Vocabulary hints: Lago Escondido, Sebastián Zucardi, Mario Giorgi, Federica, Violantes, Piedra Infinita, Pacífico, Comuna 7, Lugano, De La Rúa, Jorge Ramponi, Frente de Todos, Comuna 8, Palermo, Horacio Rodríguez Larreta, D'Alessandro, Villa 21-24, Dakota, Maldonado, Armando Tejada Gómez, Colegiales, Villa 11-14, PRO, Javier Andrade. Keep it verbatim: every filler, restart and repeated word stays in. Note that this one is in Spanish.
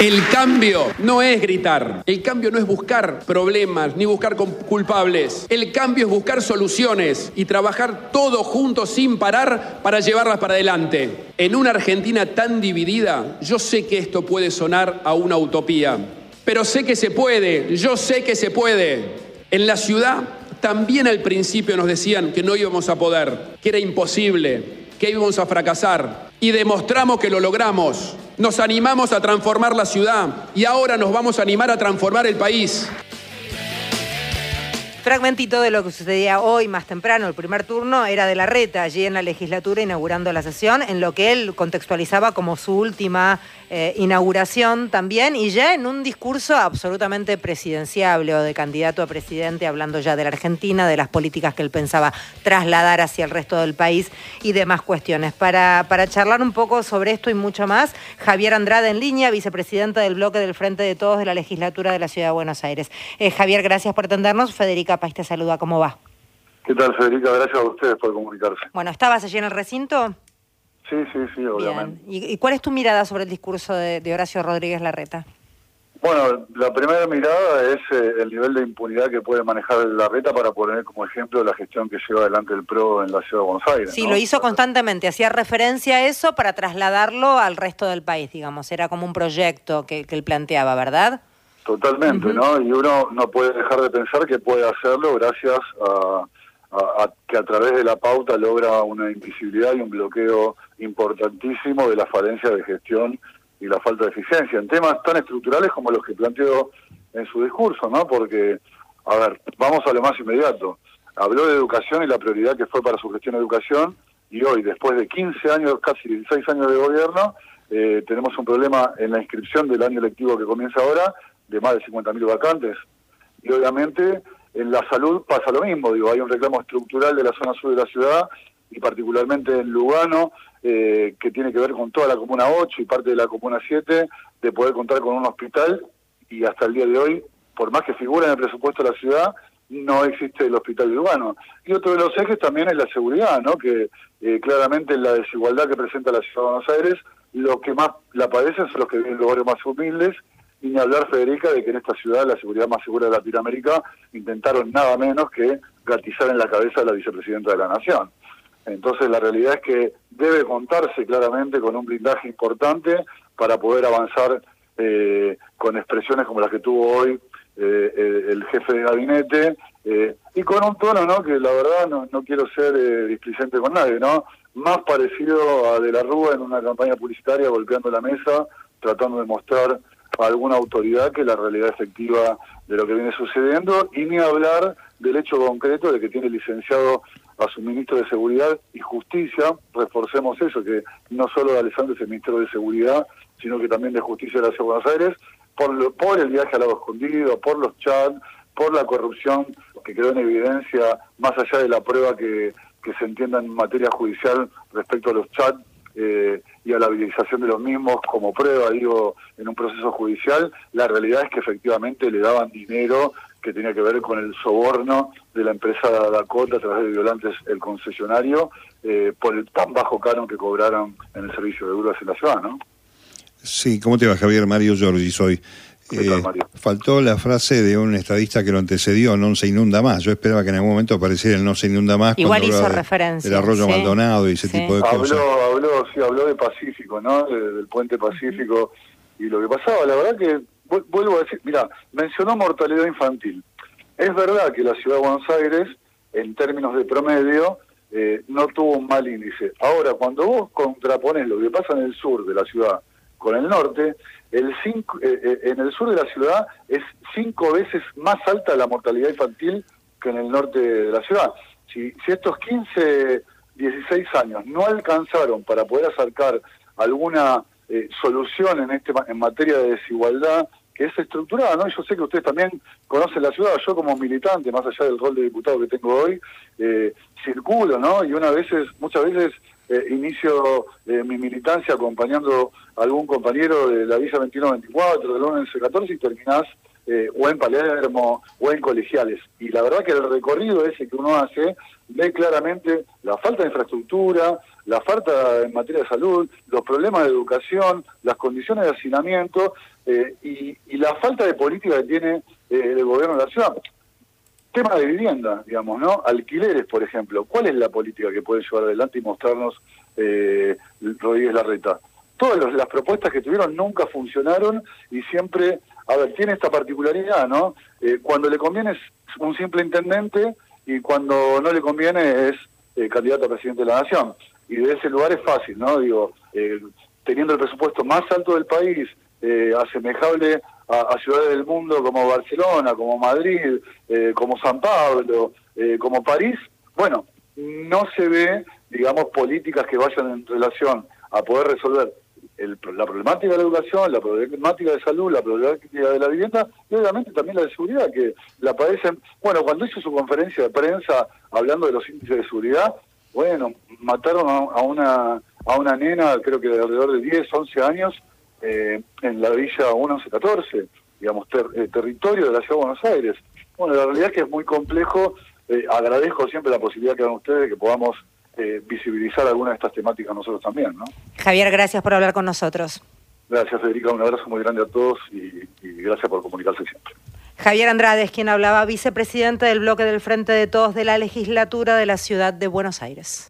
El cambio no es gritar. El cambio no es buscar problemas ni buscar culpables. El cambio es buscar soluciones y trabajar todos juntos sin parar para llevarlas para adelante. En una Argentina tan dividida, yo sé que esto puede sonar a una utopía, pero sé que se puede, yo sé que se puede. En la ciudad también al principio nos decían que no íbamos a poder, que era imposible, que íbamos a fracasar, y demostramos que lo logramos. Nos animamos a transformar la ciudad y ahora nos vamos a animar a transformar el país. Fragmentito de lo que sucedía hoy más temprano, el primer turno, era de Larreta allí en la legislatura inaugurando la sesión, en lo que él contextualizaba como su última eh, inauguración también, y ya en un discurso absolutamente presidenciable o de candidato a presidente, hablando ya de la Argentina, de las políticas que él pensaba trasladar hacia el resto del país y demás cuestiones. Para, para charlar un poco sobre esto y mucho más, Javier Andrade en línea, vicepresidenta del bloque del Frente de Todos de la legislatura de la Ciudad de Buenos Aires. Eh, Javier, gracias por atendernos. Federica País te saluda, ¿cómo va? ¿Qué tal, Federica? Gracias a ustedes por comunicarse. Bueno, ¿estabas allí en el recinto? Sí, sí, sí, obviamente. ¿Y, y cuál es tu mirada sobre el discurso de, de Horacio Rodríguez Larreta? Bueno, la primera mirada es eh, el nivel de impunidad que puede manejar Larreta, para poner como ejemplo la gestión que lleva adelante el P R O en la Ciudad de Buenos Aires. Sí, ¿no? Lo hizo constantemente, hacía referencia a eso para trasladarlo al resto del país, digamos. Era como un proyecto que, que él planteaba, ¿verdad? Totalmente, uh-huh. ¿no? Y uno no puede dejar de pensar que puede hacerlo gracias a, a, a que a través de la pauta logra una invisibilidad y un bloqueo importantísimo de la falencia de gestión y la falta de eficiencia en temas tan estructurales como los que planteó en su discurso, ¿no? Porque, a ver, vamos a lo más inmediato. Habló de educación y la prioridad que fue para su gestión de educación, y hoy, después de quince años, casi dieciséis años de gobierno, eh, tenemos un problema en la inscripción del año lectivo que comienza ahora, de más de cincuenta mil vacantes, y obviamente en la salud pasa lo mismo. Digo, hay un reclamo estructural de la zona sur de la ciudad, y particularmente en Lugano, eh, que tiene que ver con toda la Comuna ocho y parte de la Comuna siete, de poder contar con un hospital, y hasta el día de hoy, por más que figura en el presupuesto de la ciudad, no existe el hospital de Lugano. Y otro de los ejes también es la seguridad, ¿no? Que eh, claramente la desigualdad que presenta la ciudad de Buenos Aires, los que más la padecen son los que viven en lugares más humildes. Y ni hablar, Federica, de que en esta ciudad, la seguridad más segura de Latinoamérica, intentaron nada menos que gatizar en la cabeza a la vicepresidenta de la Nación. Entonces la realidad es que debe contarse claramente con un blindaje importante para poder avanzar eh, con expresiones como las que tuvo hoy eh, el, el jefe de gabinete, eh, y con un tono, ¿no?, que la verdad no, no quiero ser eh, displicente con nadie, ¿no?, más parecido a De La Rúa en una campaña publicitaria, golpeando la mesa, tratando de mostrar a alguna autoridad que la realidad efectiva de lo que viene sucediendo, y ni hablar del hecho concreto de que tiene licenciado a su ministro de Seguridad y Justicia. Reforcemos eso, que no solo D'Alessandro es el ministro de Seguridad, sino que también de Justicia de la Ciudad de Buenos Aires, por, lo, por el viaje al Lago Escondido, por los chats, por la corrupción que quedó en evidencia, más allá de la prueba que, que se entienda en materia judicial respecto a los chats, Eh, y a la habilitación de los mismos como prueba, digo, en un proceso judicial. La realidad es que efectivamente le daban dinero que tenía que ver con el soborno de la empresa Dakota a través de Violantes, el concesionario, eh, por el tan bajo canon que cobraron en el servicio de grúas en la ciudad, ¿no? Sí, ¿cómo te va, Javier? Mario Giorgi soy. ¿Qué tal, Mario? Eh, faltó la frase de un estadista que lo antecedió, no se inunda más. Yo esperaba que en algún momento apareciera el no se inunda más. Igual hizo referencia. El arroyo ¿sí? Maldonado y ese sí. tipo de habló, cosas. Habló, sí, habló de Pacífico, ¿no? De, del puente Pacífico y lo que pasaba. La verdad que, vuelvo a decir, mira, mencionó mortalidad infantil. Es verdad que la Ciudad de Buenos Aires, en términos de promedio, eh, no tuvo un mal índice. Ahora, cuando vos contrapones lo que pasa en el sur de la ciudad con el norte, el cinco, eh, en el sur de la ciudad es cinco veces más alta la mortalidad infantil que en el norte de la ciudad. Si, si estos quince, dieciséis años no alcanzaron para poder acercar alguna eh, solución en, este, en materia de desigualdad, que es estructurada, ¿no? Yo sé que ustedes también conocen la ciudad. Yo, como militante, más allá del rol de diputado que tengo hoy, eh, circulo, ¿no? Y una veces, muchas veces... Eh, inicio eh, mi militancia acompañando a algún compañero de la Villa veintiuno veinticuatro, del once catorce, y terminás eh, o en Palermo o en Colegiales. Y la verdad que el recorrido ese que uno hace ve claramente la falta de infraestructura, la oferta en materia de salud, los problemas de educación, las condiciones de hacinamiento eh, y, y la falta de política que tiene eh, el gobierno de la ciudad. Tema de vivienda, digamos, ¿no? Alquileres, por ejemplo. ¿Cuál es la política que puede llevar adelante y mostrarnos eh, Rodríguez Larreta? Todas los, las propuestas que tuvieron nunca funcionaron y siempre, a ver, tiene esta particularidad, ¿no? Eh, cuando le conviene es un simple intendente y cuando no le conviene es eh, candidato a presidente de la nación. Y de ese lugar es fácil, ¿no? Digo, eh, teniendo el presupuesto más alto del país, eh, asemejable a, a ciudades del mundo como Barcelona, como Madrid, eh, como San Pablo, eh, como París, bueno, no se ve, digamos, políticas que vayan en relación a poder resolver el, la problemática de la educación, la problemática de salud, la problemática de la vivienda y obviamente también la de seguridad, que la padecen. Bueno, cuando hizo su conferencia de prensa hablando de los índices de seguridad, bueno, mataron a una a una nena, creo que de alrededor de diez, once años, eh, en la Villa once catorce, digamos, ter, eh, territorio de la Ciudad de Buenos Aires. Bueno, la realidad es que es muy complejo. Eh, agradezco siempre la posibilidad que dan ustedes de que podamos eh, visibilizar alguna de estas temáticas nosotros también, ¿no? Javier, gracias por hablar con nosotros. Gracias, Federica. Un abrazo muy grande a todos y, y gracias por comunicarse siempre. Javier Andrade es quien hablaba, vicepresidente del bloque del Frente de Todos de la Legislatura de la Ciudad de Buenos Aires.